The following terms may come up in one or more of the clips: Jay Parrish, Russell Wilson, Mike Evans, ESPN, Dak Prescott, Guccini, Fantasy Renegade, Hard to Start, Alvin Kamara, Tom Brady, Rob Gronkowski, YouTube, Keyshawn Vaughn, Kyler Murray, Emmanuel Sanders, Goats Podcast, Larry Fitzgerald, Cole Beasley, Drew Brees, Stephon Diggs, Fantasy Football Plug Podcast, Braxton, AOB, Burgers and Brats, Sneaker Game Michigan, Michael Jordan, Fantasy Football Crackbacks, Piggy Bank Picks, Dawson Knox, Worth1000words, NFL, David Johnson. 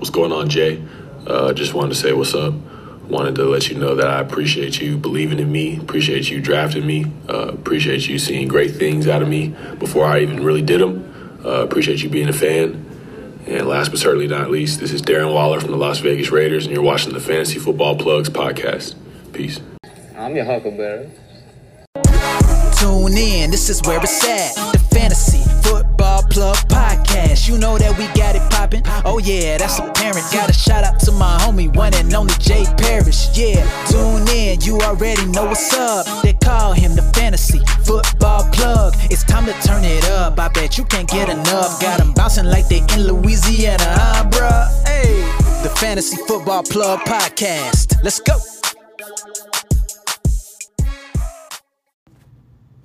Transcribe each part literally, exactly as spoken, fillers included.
What's going on, Jay? Uh, just wanted to say what's up. Wanted to let you know that I appreciate you believing in me, appreciate you drafting me, uh, appreciate you seeing great things out of me before I even really did them. Uh, appreciate you being a fan. And last but certainly not least, this is Darren Waller from the Las Vegas Raiders, and you're watching the Fantasy Football Plugs Podcast. Peace. I'm your Huckleberry. Tune in, this is where it's at, the Fantasy Football Plug Podcast. You know that we got it poppin', oh yeah, that's apparent. Got a shout out to my homie, one and only Jay Parrish, yeah. Tune in, you already know what's up, they call him the Fantasy Football Plug. It's time to turn it up, I bet you can't get enough. Got them bouncing like they in Louisiana, huh bruh? Hey, the Fantasy Football Plug Podcast, let's go.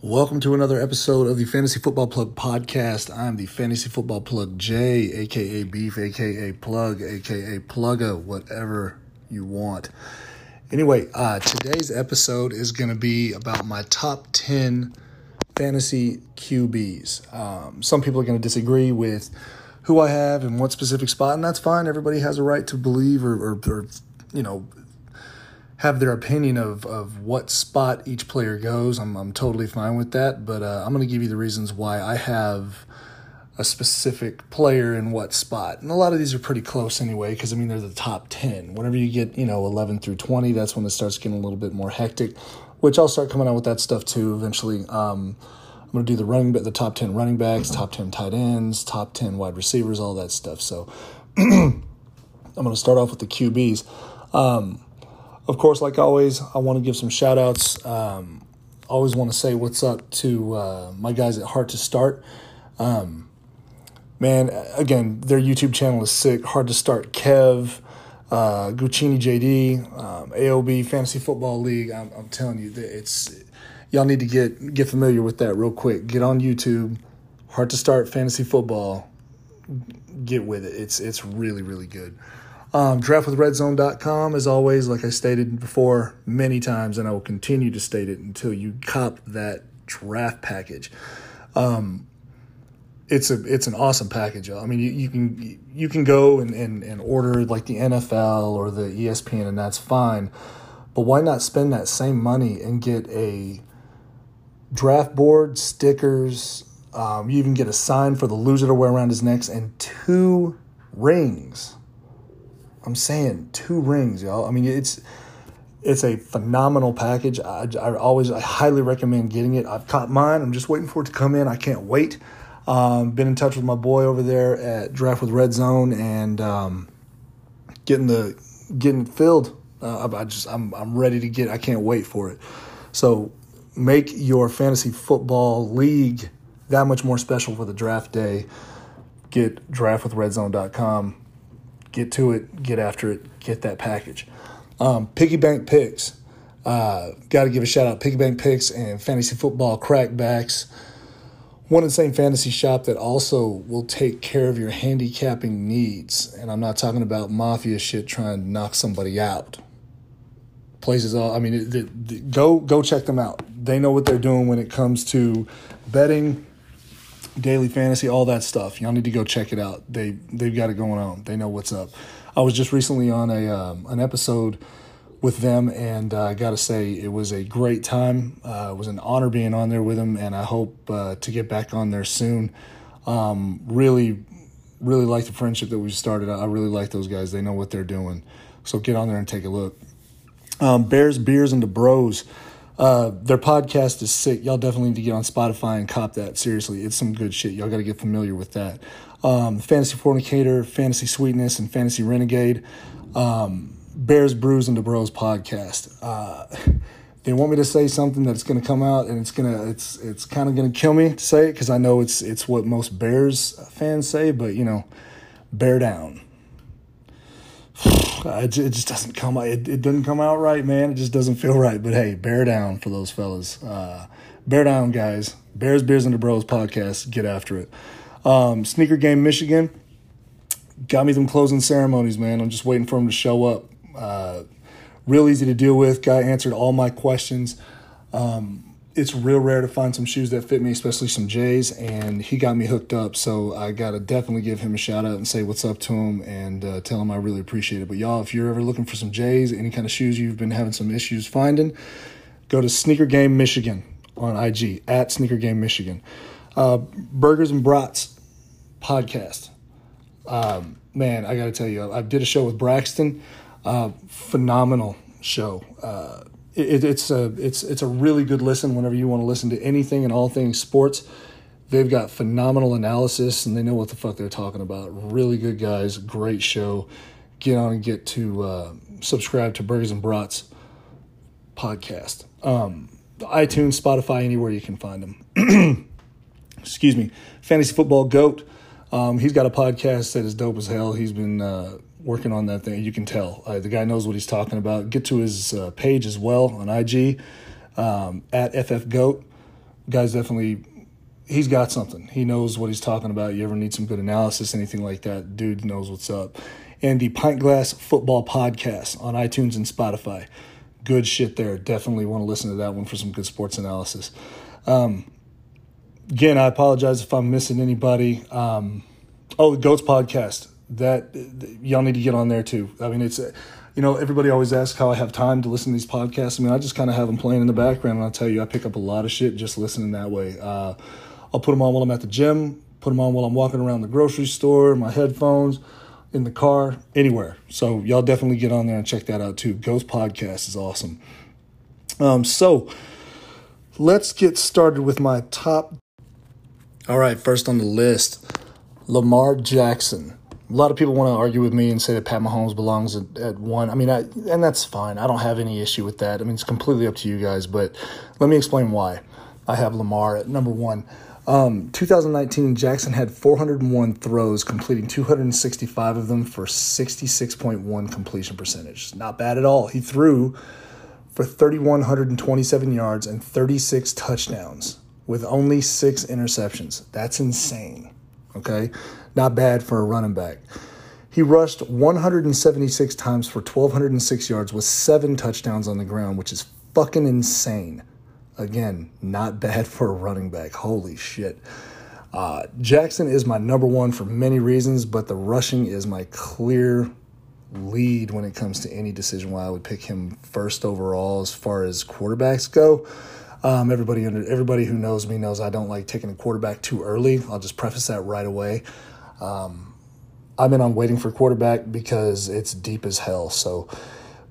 Welcome to another episode of the Fantasy Football Plug Podcast. I'm the Fantasy Football Plug Jay, a k a. Beef, a k a. Plug, a k a. Plugga, whatever you want. Anyway, uh, today's episode is going to be about my top ten fantasy Q Bs. Um, some people are going to disagree with who I have in what specific spot, and that's fine. Everybody has a right to believe or, or, or you know, have their opinion of, of what spot each player goes. I'm I'm totally fine with that, but uh, I'm going to give you the reasons why I have a specific player in what spot. And a lot of these are pretty close anyway, because, I mean, they're the top ten. Whenever you get, you know, eleven through twenty, that's when it starts getting a little bit more hectic, which I'll start coming out with that stuff too eventually. Um, I'm going to do the running, the top ten running backs, top ten tight ends, top ten wide receivers, all that stuff. So I'm going to start off with the Q Bs. Um Of course, like always, I want to give some shout-outs. Um, always want to say what's up to uh, my guys at Hard to Start. Um, man, again, their YouTube channel is sick. Hard to Start Kev, uh, Guccini J D, um, A O B, Fantasy Football League. I'm, I'm telling you, it's y'all need to get get familiar with that real quick. Get on YouTube, Hard to Start Fantasy Football. Get with it. It's, it's really, really good. Um, draft with red zone dot com, as always, like I stated before many times, and I will continue to state it until you cop that draft package. Um, it's a it's an awesome package. I mean, you, you can you can go and, and, and order like the N F L or the E S P N, and that's fine. But why not spend that same money and get a draft board, stickers? Um, you even get a sign for the loser to wear around his neck, and two rings. I'm saying two rings, y'all. I mean, it's it's a phenomenal package. I, I always, I highly recommend getting it. I've caught mine. I'm just waiting for it to come in. I can't wait. Um, been in touch with my boy over there at Draft with Red Zone and um, getting the getting filled. Uh, I, I just, I'm I'm ready to get. I can't wait for it. So make your fantasy football league that much more special for the draft day. Get draft with red zone dot com. Get to it, get after it, get that package. Um, Piggy Bank Picks. Uh, got to give a shout out. Piggy Bank Picks and Fantasy Football Crackbacks. One and the same fantasy shop that also will take care of your handicapping needs. And I'm not talking about mafia shit trying to knock somebody out. Places all, I mean, it, it, it, go go check them out. They know what they're doing when it comes to betting, daily fantasy, all that stuff. Y'all need to go check it out. They, they've got it going on. They know what's up. I was just recently on a um, an episode with them, and uh, I got to say it was a great time. Uh, it was an honor being on there with them, and I hope uh, to get back on there soon. Um, really, really like the friendship that we started. I really like those guys. They know what they're doing. So get on there and take a look. Um, Bears, Beers, and the Bros. Uh, their podcast is sick. Y'all definitely need to get on Spotify and cop that. Seriously, it's some good shit. Y'all got to get familiar with that. Um, Fantasy Fornicator, Fantasy Sweetness, and Fantasy Renegade. Um, Bears, Brews, and the Bros podcast. Uh, they want me to say something that's going to come out, and it's gonna it's it's kind of going to kill me to say it because I know it's it's what most Bears fans say, but you know, bear down. It just doesn't come out. It, it doesn't come out right, man. It just doesn't feel right. But hey, bear down for those fellas. Uh, bear down, guys. Bears, Beers, and the Bros podcast. Get after it. Um, Sneaker Game Michigan got me them closing ceremonies, man. I'm just waiting for them to show up. Uh, real easy to deal with. Guy answered all my questions. Um, it's real rare to find some shoes that fit me, especially some J's, and he got me hooked up. So I got to definitely give him a shout out and say what's up to him and uh, tell him I really appreciate it. But y'all, if you're ever looking for some J's, any kind of shoes you've been having some issues finding, go to Sneaker Game Michigan on I G, at Sneaker Game Michigan. Uh, Burgers and Brats podcast. Um, man, I got to tell you, I did a show with Braxton. Uh, phenomenal show. Uh, It, it's a it's it's a really good listen whenever you want to listen to anything and all things sports. They've got phenomenal analysis, and they know what the fuck they're talking about. Really good guys, great show. Get on and get to uh, subscribe to Burgers and Brats podcast. Um, iTunes, Spotify, anywhere you can find them. Excuse me. Fantasy Football Goat. Um, he's got a podcast that is dope as hell. He's been... Uh, working on that thing. You can tell uh, the guy knows what he's talking about. Get to his uh, page as well on I G um, at F F Goat. Guys, definitely, he's got something. He knows what he's talking about. You ever need some good analysis, anything like that, dude knows what's up. And the Pint Glass Football Podcast on iTunes and Spotify. Good shit there. Definitely want to listen to that one for some good sports analysis. Um, again, I apologize if I'm missing anybody. Um, oh, the Goats Podcast. That y'all need to get on there too. I mean, it's, you know, everybody always asks how I have time to listen to these podcasts. I mean, I just kind of have them playing in the background, and I'll tell you, I pick up a lot of shit just listening that way. Uh, I'll put them on while I'm at the gym, put them on while I'm walking around the grocery store, my headphones, in the car, anywhere. So y'all definitely get on there and check that out too. Ghost Podcast is awesome. Um, so let's get started with my top. All right, first on the list, Lamar Jackson. A lot of people want to argue with me and say that Pat Mahomes belongs at, at one. I mean, I, and that's fine. I don't have any issue with that. I mean, it's completely up to you guys, but let me explain why I have Lamar at number one. Um, two thousand nineteen, Jackson had four hundred one throws, completing two hundred sixty-five of them for sixty-six point one completion percentage. Not bad at all. He threw for three thousand one hundred twenty-seven yards and thirty-six touchdowns with only six interceptions. That's insane, okay? Not bad for a running back. He rushed one hundred seventy-six times for one thousand two hundred six yards with seven touchdowns on the ground, which is fucking insane. Again, not bad for a running back. Holy shit. Uh, Jackson is my number one for many reasons, but the rushing is my clear lead when it comes to any decision why I would pick him first overall as far as quarterbacks go. Um, everybody, under, everybody who knows me knows I don't like taking a quarterback too early. I'll just preface that right away. Um, I'm in on waiting for quarterback because it's deep as hell. So,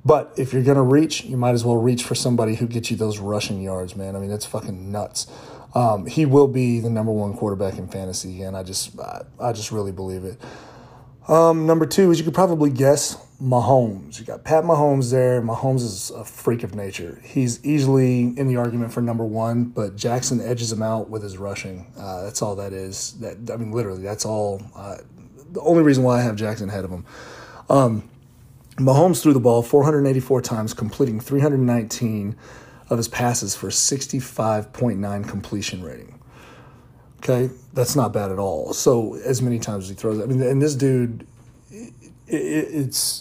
but if you're going to reach, you might as well reach for somebody who gets you those rushing yards, man. I mean, that's fucking nuts. Um, he will be the number one quarterback in fantasy. And I just, I, I just really believe it. Um, number two is, you could probably guess, Mahomes. You got Pat Mahomes there. Mahomes is a freak of nature. He's easily in the argument for number one, but Jackson edges him out with his rushing. Uh, that's all that is. That I mean, literally, that's all. Uh, the only reason why I have Jackson ahead of him. Um, Mahomes threw the ball four hundred eighty-four times, completing three hundred nineteen of his passes for sixty-five point nine completion rating. Okay, that's not bad at all. So as many times as he throws, I mean, and this dude, it, it's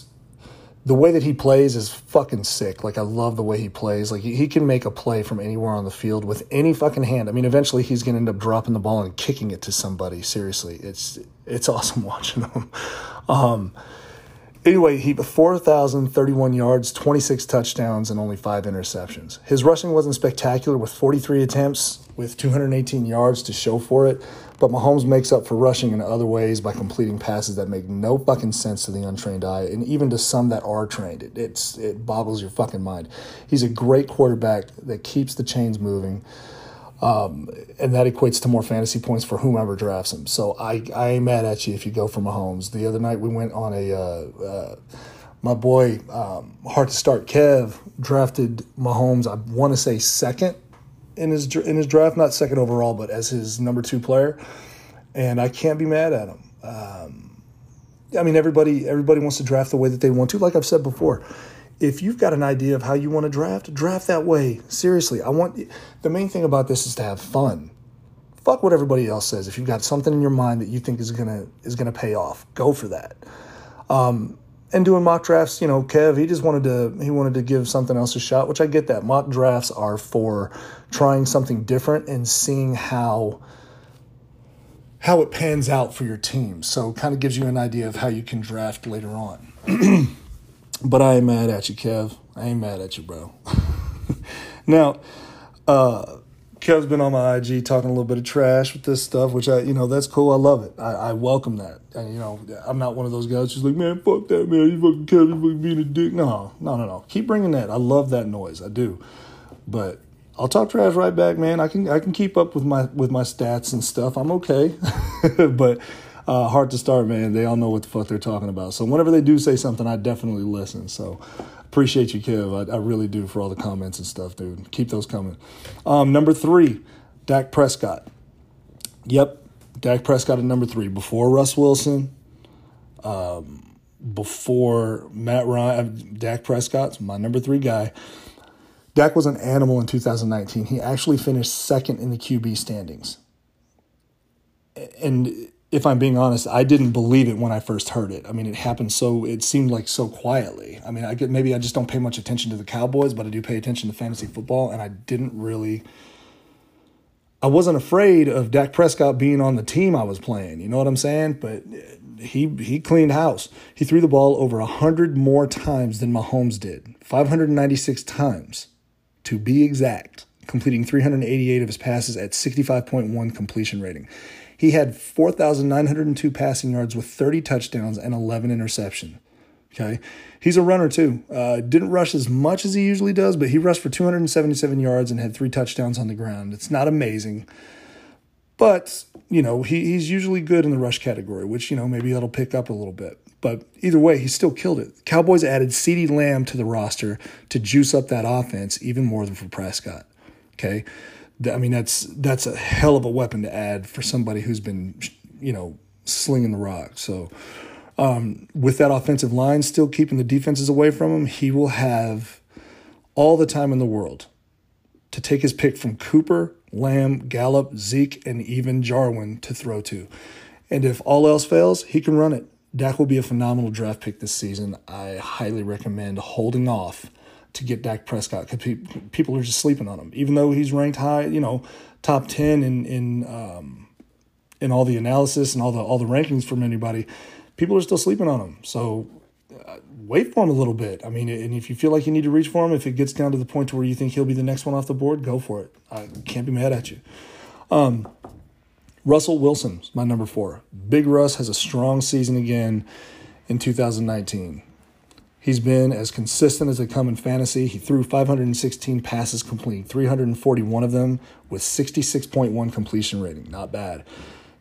the way that he plays is fucking sick. Like, I love the way he plays. Like, he can make a play from anywhere on the field with any fucking hand. I mean, eventually he's going to end up dropping the ball and kicking it to somebody. Seriously, it's it's awesome watching him. Um, anyway, he four thousand thirty-one yards, twenty-six touchdowns, and only five interceptions. His rushing wasn't spectacular, with forty-three attempts with two hundred eighteen yards to show for it, but Mahomes makes up for rushing in other ways by completing passes that make no fucking sense to the untrained eye, and even to some that are trained. It, it's, it boggles your fucking mind. He's a great quarterback that keeps the chains moving, um, and that equates to more fantasy points for whomever drafts him. So I, I ain't mad at you if you go for Mahomes. The other night we went on a... Uh, uh, my boy, um, Hard to Start Kev, drafted Mahomes, I want to say second, in his in his draft, not second overall, but as his number two player, and I can't be mad at him. Um, I mean, everybody everybody wants to draft the way that they want to. Like I've said before, if you've got an idea of how you want to draft, draft that way. Seriously, I want the main thing about this is to have fun. Fuck what everybody else says. If you've got something in your mind that you think is gonna is gonna pay off, go for that. Um, and doing mock drafts, you know, Kev, he just wanted to he wanted to give something else a shot, which I get that. Mock drafts are for trying something different and seeing how how it pans out for your team. So it kind of gives you an idea of how you can draft later on. But I ain't mad at you, Kev. I ain't mad at you, bro. Now, uh, Kev's been on my I G talking a little bit of trash with this stuff, which I, you know, that's cool. I love it. I, I welcome that. And, you know, I'm not one of those guys who's like, man, fuck that, man. You fucking Kev, you fucking being a dick. No, no, no, no. Keep bringing that. I love that noise. I do. But I'll talk trash right back, man. I can I can keep up with my with my stats and stuff. I'm okay. But uh, hard to start, man. They all know what the fuck they're talking about. So whenever they do say something, I definitely listen. So appreciate you, Kev. I, I really do for all the comments and stuff, dude. Keep those coming. Um, number three, Dak Prescott. Yep, Dak Prescott at number three. Before Russ Wilson, um, before Matt Ryan, Dak Prescott's my number three guy. Dak was an animal in two thousand nineteen. He actually finished second in the Q B standings. And if I'm being honest, I didn't believe it when I first heard it. I mean, it happened so, it seemed like so quietly. I mean, I get, maybe I just don't pay much attention to the Cowboys, but I do pay attention to fantasy football, and I didn't really, I wasn't afraid of Dak Prescott being on the team I was playing. You know what I'm saying? But he he cleaned house. He threw the ball over one hundred more times than Mahomes did, five hundred ninety-six times. To be exact, completing three hundred eighty-eight of his passes at sixty-five point one completion rating. He had four thousand nine hundred two passing yards with thirty touchdowns and eleven interceptions. Okay, he's a runner too. Uh, didn't rush as much as he usually does, but he rushed for two hundred seventy-seven yards and had three touchdowns on the ground. It's not amazing, but you know he he's usually good in the rush category, which you know maybe that'll pick up a little bit. But either way, he still killed it. Cowboys added CeeDee Lamb to the roster to juice up that offense even more than for Prescott. Okay, I mean that's that's a hell of a weapon to add for somebody who's been, you know, slinging the rock. So um, with that offensive line still keeping the defenses away from him, he will have all the time in the world to take his pick from Cooper, Lamb, Gallup, Zeke, and even Jarwin to throw to. And if all else fails, he can run it. Dak will be a phenomenal draft pick this season. I highly recommend holding off to get Dak Prescott because people are just sleeping on him. Even though he's ranked high, you know, top ten in in um, in all the analysis and all the all the rankings from anybody, people are still sleeping on him. So uh, wait for him a little bit. I mean, and if you feel like you need to reach for him, if it gets down to the point to where you think he'll be the next one off the board, go for it. I can't be mad at you. Um, Russell Wilson's my number four. Big Russ has a strong season again in two thousand nineteen. He's been as consistent as they come in fantasy. He threw five hundred sixteen passes, completing three hundred forty-one of them with sixty-six point one completion rating. Not bad.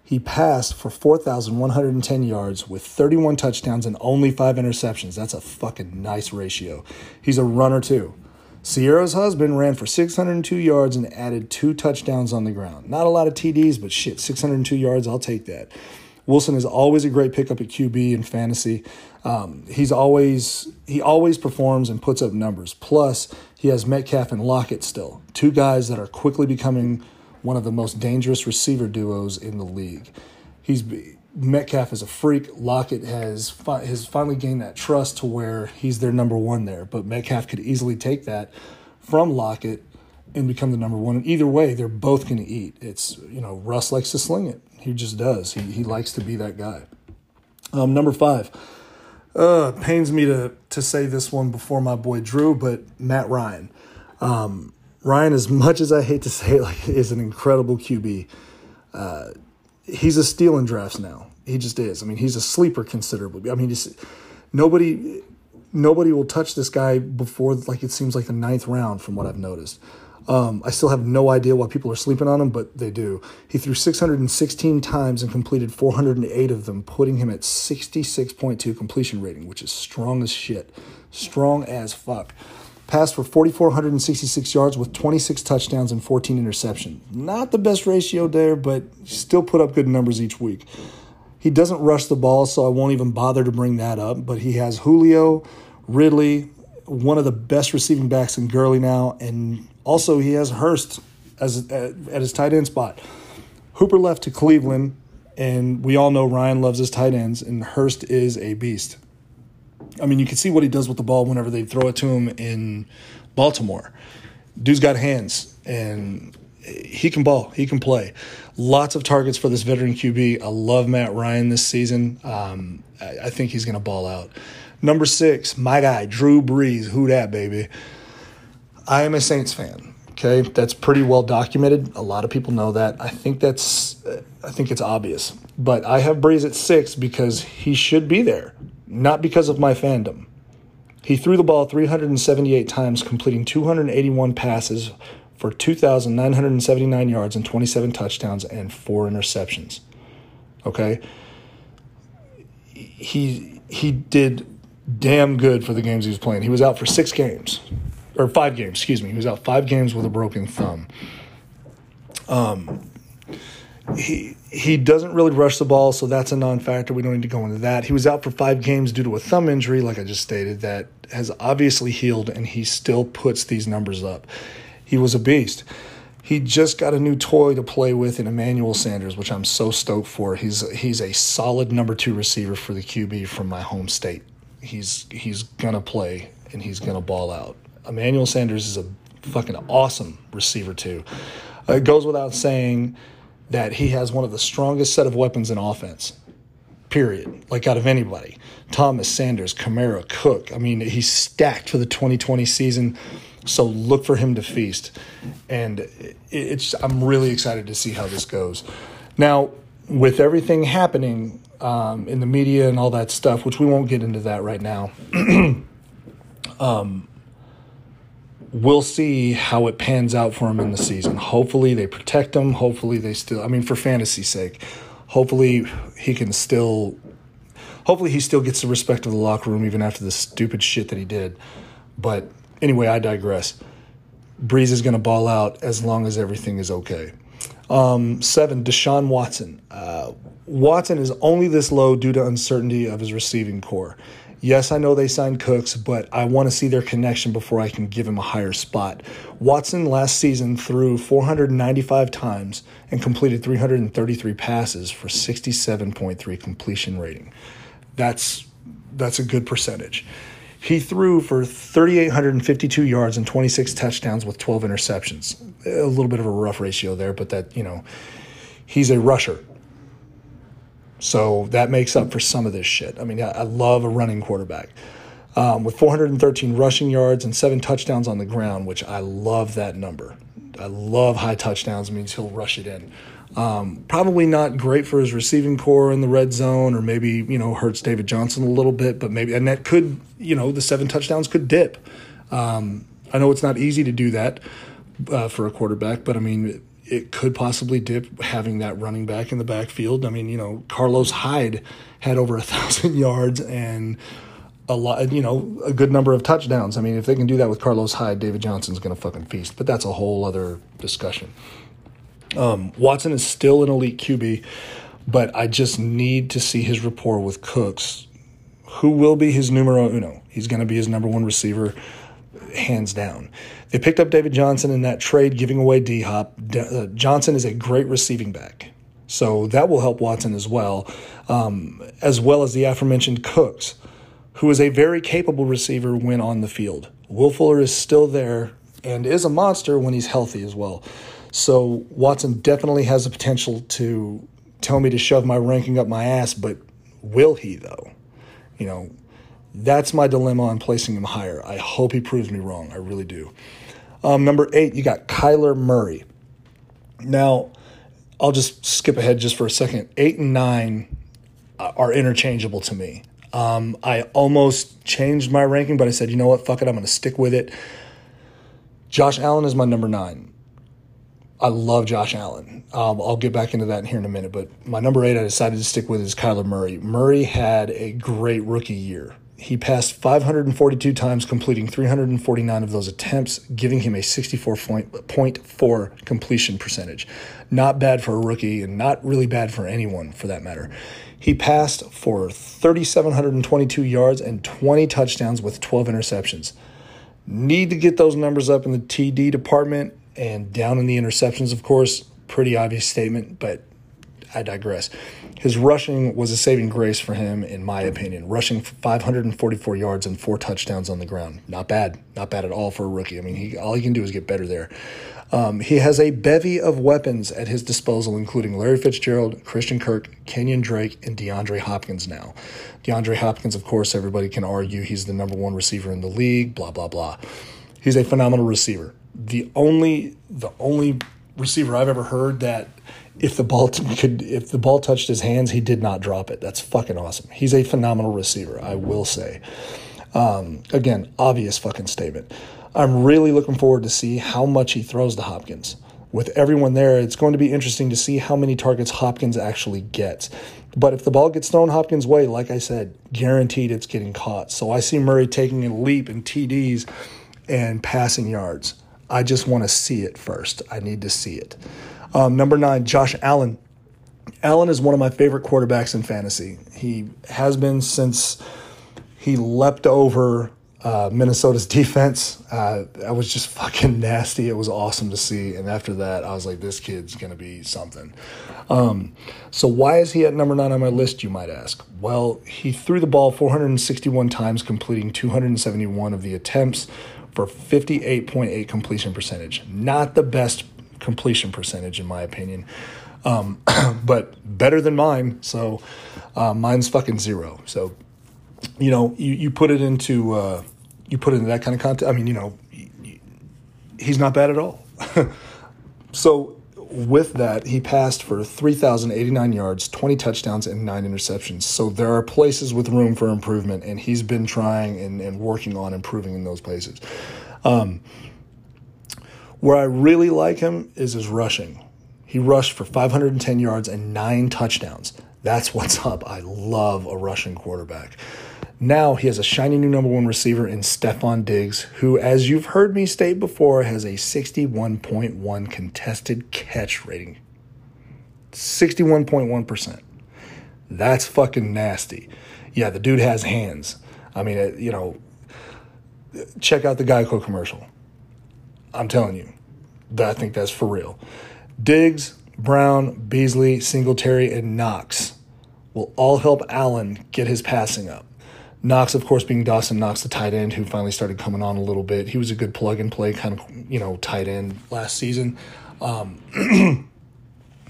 He passed for four thousand one hundred ten yards with thirty-one touchdowns and only five interceptions. That's a fucking nice ratio. He's a runner too. Sierra's husband ran for six hundred two yards and added two touchdowns on the ground. Not a lot of T Ds, but shit, six hundred two yards, I'll take that. Wilson is always a great pickup at Q B in fantasy. Um, he's always he always performs and puts up numbers. Plus, he has Metcalf and Lockett still, two guys that are quickly becoming one of the most dangerous receiver duos in the league. He's Metcalf is a freak. Lockett has fi- has finally gained that trust to where he's their number one there. But Metcalf could easily take that from Lockett and become the number one. And either way, they're both going to eat. It's, you know, Russ likes to sling it. He just does. He he likes to be that guy. Um, number five. Uh, pains me to to say this one before my boy Drew, but Matt Ryan. Um, Ryan, as much as I hate to say it, like, is an incredible Q B. Uh He's a steal in drafts now. He just is. I mean, he's a sleeper considerably. I mean, just, nobody nobody will touch this guy before, like, it seems like the ninth round from what I've noticed. Um, I still have no idea why people are sleeping on him, but they do. He threw six hundred sixteen times and completed four hundred eight of them, putting him at sixty-six point two completion rating, which is strong as shit. Strong as fuck. Passed for four thousand four hundred sixty-six yards with twenty-six touchdowns and fourteen interceptions. Not the best ratio there, but still put up good numbers each week. He doesn't rush the ball, so I won't even bother to bring that up. But he has Julio, Ridley, one of the best receiving backs in Gurley now, and also he has Hurst as at, at his tight end spot. Hooper left to Cleveland, and we all know Ryan loves his tight ends, and Hurst is a beast. I mean, you can see what he does with the ball whenever they throw it to him in Baltimore. Dude's got hands, and he can ball. He can play. Lots of targets for this veteran Q B. I love Matt Ryan this season. Um, I, I think he's going to ball out. Number six, my guy, Drew Brees. Who dat, baby? I am a Saints fan. Okay, that's pretty well documented. A lot of people know that. I think that's, I think it's obvious. But I have Brees at six because he should be there, not because of my fandom. He threw the ball three hundred seventy-eight times, completing two hundred eighty-one passes for two thousand nine hundred seventy-nine yards and twenty-seven touchdowns and four interceptions. Okay? He he did damn good for the games he was playing. He was out for six games. Or five games, excuse me. He was out five games with a broken thumb. Um, he he doesn't really rush the ball, so that's a non-factor. We don't need to go into that. He was out for five games due to a thumb injury, like I just stated, that has obviously healed, and he still puts these numbers up. He was a beast. He just got a new toy to play with in Emmanuel Sanders, which I'm so stoked for. He's he's a solid number two receiver for the Q B from my home state. He's he's gonna play and he's gonna ball out. Emmanuel Sanders is a fucking awesome receiver too. Uh, it goes without saying that he has one of the strongest set of weapons in offense, period, like out of anybody. Thomas, Sanders, Kamara, Cook. I mean, he's stacked for the twenty twenty season, so look for him to feast. And it's I'm really excited to see how this goes. Now, with everything happening um, in the media and all that stuff, which we won't get into that right now, um, we'll see how it pans out for him in the season. Hopefully they protect him. Hopefully they still, I mean, for fantasy's sake, hopefully he can still, hopefully he still gets the respect of the locker room even after the stupid shit that he did. But anyway, I digress. Breeze is going to ball out as long as everything is okay. Um, seven, Deshaun Watson. Uh, Watson is only this low due to uncertainty of his receiving core. Yes, I know they signed Cooks, but I want to see their connection before I can give him a higher spot. Watson last season threw four hundred ninety-five times and completed three hundred thirty-three passes for sixty-seven point three completion rating. That's that's a good percentage. He threw for three thousand eight hundred fifty-two yards and twenty-six touchdowns with twelve interceptions. A little bit of a rough ratio there, but that, you know, he's a rusher. So that makes up for some of this shit. I mean, I, I love a running quarterback. Um, with four hundred thirteen rushing yards and seven touchdowns on the ground, which I love that number. I love high touchdowns. It means he'll rush it in. Um, probably not great for his receiving core in the red zone, or maybe, you know, hurts David Johnson a little bit, but maybe, and that could, you know, the seven touchdowns could dip. Um, I know it's not easy to do that uh, for a quarterback, but I mean, it could possibly dip having that running back in the backfield. I mean, you know, Carlos Hyde had over a thousand yards and a lot, you know, a good number of touchdowns. I mean, if they can do that with Carlos Hyde, David Johnson's going to fucking feast, but that's a whole other discussion. Um, Watson is still an elite Q B, but I just need to see his rapport with Cooks, who will be his numero uno. He's going to be his number one receiver. Hands down. They picked up David Johnson in that trade, giving away D-Hop. D- uh, Johnson is a great receiving back, so that will help Watson as well, um, as well as the aforementioned Cooks, who is a very capable receiver when on the field. Will Fuller is still there and is a monster when he's healthy as well. So Watson definitely has the potential to tell me to shove my ranking up my ass, but will he though? You know, that's my dilemma on placing him higher. I hope he proves me wrong. I really do. Um, number eight, you got Kyler Murray. Now, I'll just skip ahead just for a second. Eight and nine are interchangeable to me. Um, I almost changed my ranking, but I said, you know what? Fuck it. I'm going to stick with it. Josh Allen is my number nine. I love Josh Allen. Um, I'll get back into that here in a minute. But my number eight I decided to stick with is Kyler Murray. Murray had a great rookie year. He passed five hundred forty-two times, completing three hundred forty-nine of those attempts, giving him a sixty-four point four completion percentage. Not bad for a rookie and not really bad for anyone, for that matter. He passed for three thousand seven hundred twenty-two yards and twenty touchdowns with twelve interceptions. Need to get those numbers up in the T D department and down in the interceptions, of course. Pretty obvious statement, but I digress. His rushing was a saving grace for him, in my opinion. Rushing for five hundred forty-four yards and four touchdowns on the ground. Not bad. Not bad at all for a rookie. I mean, he, all he can do is get better there. Um, he has a bevy of weapons at his disposal, including Larry Fitzgerald, Christian Kirk, Kenyon Drake, and DeAndre Hopkins now. DeAndre Hopkins, of course, everybody can argue he's the number one receiver in the league, blah, blah, blah. He's a phenomenal receiver. The only the only receiver I've ever heard that if the ball t- could if the ball touched his hands, he did not drop it. That's fucking awesome. He's a phenomenal receiver, I will say. Um, again, obvious fucking statement. I'm really looking forward to see how much he throws to Hopkins. With everyone there, it's going to be interesting to see how many targets Hopkins actually gets. But if the ball gets thrown Hopkins' way, like I said, guaranteed it's getting caught. So I see Murray taking a leap in T Ds and passing yards. I just want to see it first. I need to see it. Um, number nine, Josh Allen. Allen is one of my favorite quarterbacks in fantasy. He has been since he leapt over uh, Minnesota's defense. Uh, that was just fucking nasty. It was awesome to see. And after that, I was like, this kid's going to be something. Um, so why is he at number nine on my list, you might ask? Well, he threw the ball four hundred sixty-one times, completing two hundred seventy-one of the attempts, for fifty-eight point eight completion percentage. Not the best completion percentage, in my opinion, um, but better than mine. So uh, mine's fucking zero. So, you know, you, you put it into uh, you put it into that kind of context. I mean, you know, he's not bad at all. So with that, he passed for three thousand eighty-nine yards, twenty touchdowns, and nine interceptions. So there are places with room for improvement, and he's been trying and, and working on improving in those places. Um, where I really like him is his rushing. He rushed for five hundred ten yards and nine touchdowns. That's what's up. I love a rushing quarterback. Now he has a shiny new number one receiver in Stephon Diggs, who, as you've heard me state before, has a sixty-one point one contested catch rating. sixty-one point one percent. That's fucking nasty. Yeah, the dude has hands. I mean, you know, check out the Geico commercial. I'm telling you, I think that's for real. Diggs, Brown, Beasley, Singletary, and Knox will all help Allen get his passing up. Knox, of course, being Dawson Knox, the tight end, who finally started coming on a little bit. He was a good plug-and-play kind of, you know, tight end last season. Um,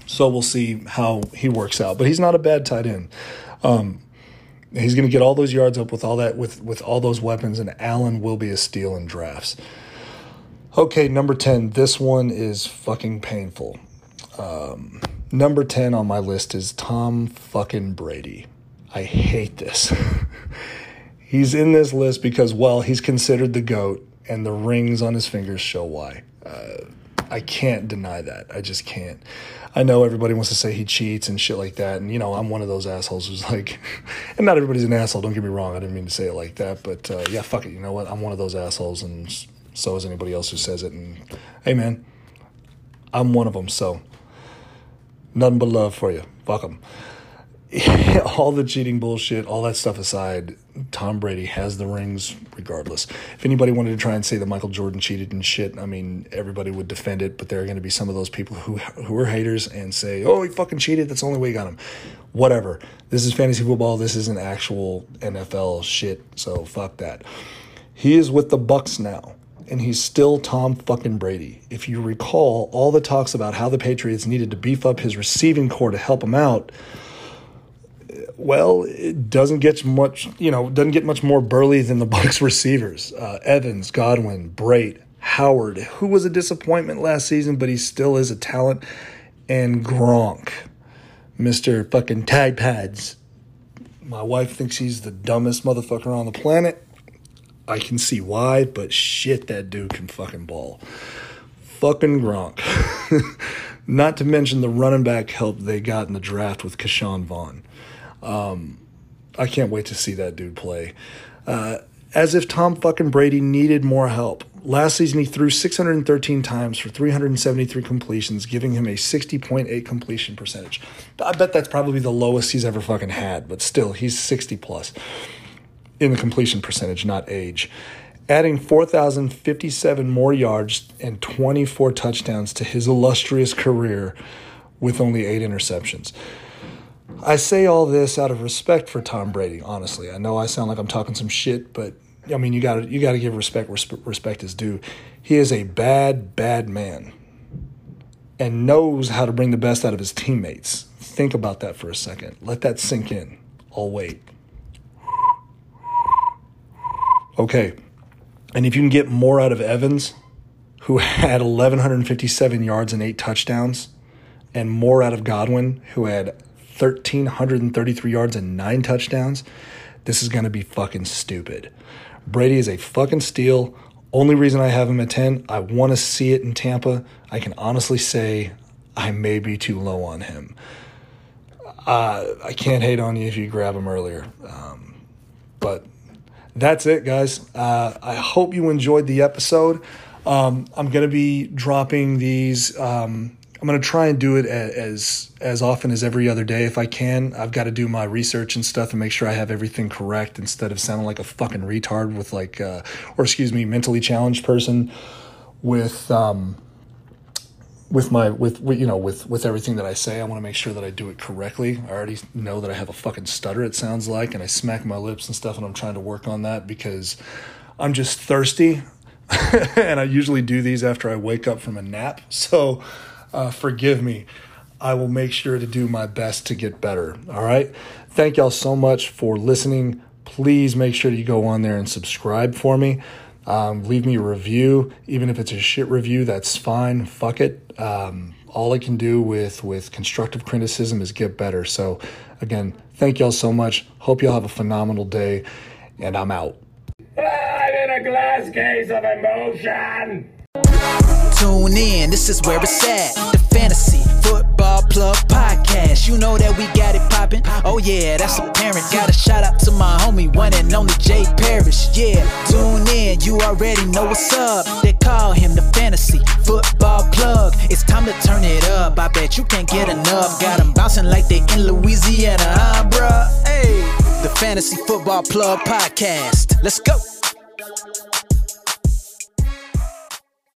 so we'll see how he works out. But he's not a bad tight end. Um, he's going to get all those yards up with all that, with, with all those weapons, and Allen will be a steal in drafts. Okay, number ten. This one is fucking painful. Um, number ten on my list is Tom fucking Brady. I hate this. He's in this list because, well, he's considered the GOAT, and the rings on his fingers show why. Uh, I can't deny that. I just can't. I know everybody wants to say he cheats and shit like that, and, you know, I'm one of those assholes who's like – and not everybody's an asshole, don't get me wrong. I didn't mean to say it like that, but, uh, yeah, fuck it. You know what? I'm one of those assholes, and so is anybody else who says it. And, hey, man, I'm one of them, so nothing but love for you. Fuck them. All the cheating bullshit, all that stuff aside, Tom Brady has the rings regardless. If anybody wanted to try and say that Michael Jordan cheated and shit, I mean, everybody would defend it, but there are going to be some of those people who who are haters and say, oh, he fucking cheated, that's the only way he got him. Whatever. This is fantasy football. This isn't actual N F L shit, so fuck that. He is with the Bucks now, and he's still Tom fucking Brady. If you recall all the talks about how the Patriots needed to beef up his receiving core to help him out, well, it doesn't get much, you know, doesn't get much more burly than the Bucs receivers. Uh, Evans, Godwin, Brate, Howard, who was a disappointment last season, but he still is a talent, and Gronk, Mister fucking Tag Pads. My wife thinks he's the dumbest motherfucker on the planet. I can see why, but shit, that dude can fucking ball. Fucking Gronk. Not to mention the running back help they got in the draft with Keyshawn Vaughn. Um, I can't wait to see that dude play. Uh, as if Tom fucking Brady needed more help. Last season he threw six hundred thirteen times for three hundred seventy-three completions, giving him a sixty point eight completion percentage. I bet that's probably the lowest he's ever fucking had, but still, he's sixty plus in the completion percentage, not age. Adding four thousand fifty-seven more yards and twenty-four touchdowns to his illustrious career with only eight interceptions. I say all this out of respect for Tom Brady, honestly. I know I sound like I'm talking some shit, but I mean, you got you got to give respect where respect is due. He is a bad, bad man and knows how to bring the best out of his teammates. Think about that for a second. Let that sink in. I'll wait. Okay. And if you can get more out of Evans, who had eleven fifty-seven yards and eight touchdowns, and more out of Godwin, who had one thousand three hundred thirty-three yards and nine touchdowns, this is going to be fucking stupid. Brady is a fucking steal. Only reason I have him at ten, I want to see it in Tampa. I can honestly say I may be too low on him. Uh, I can't hate on you if you grab him earlier. Um, but that's it, guys. Uh, I hope you enjoyed the episode. Um, I'm going to be dropping these. Um, I'm going to try and do it as as often as every other day if I can. I've got to do my research and stuff and make sure I have everything correct instead of sounding like a fucking retard with like, uh, or excuse me, mentally challenged person with um, with my with, with you know with with everything that I say. I want to make sure that I do it correctly. I already know that I have a fucking stutter, it sounds like, and I smack my lips and stuff, and I'm trying to work on that because I'm just thirsty, and I usually do these after I wake up from a nap, so. Uh, forgive me. I will make sure to do my best to get better. All right. Thank y'all so much for listening. Please make sure you go on there and subscribe for me. Um, leave me a review. Even if it's a shit review, that's fine. Fuck it. Um, all I can do with, with constructive criticism is get better. So again, thank y'all so much. Hope y'all have a phenomenal day, and I'm out. I'm in a glass case of emotion. Tune in, this is where it's at. The Fantasy Football Plug Podcast. You know that we got it poppin'. Oh yeah, that's apparent. Got a shout out to my homie, one and only Jay Parrish. Yeah, tune in, you already know what's up. They call him the Fantasy Football Plug. It's time to turn it up, I bet you can't get enough. Got them bouncing like they in Louisiana, huh, bruh? Hey, the Fantasy Football Plug Podcast. Let's go.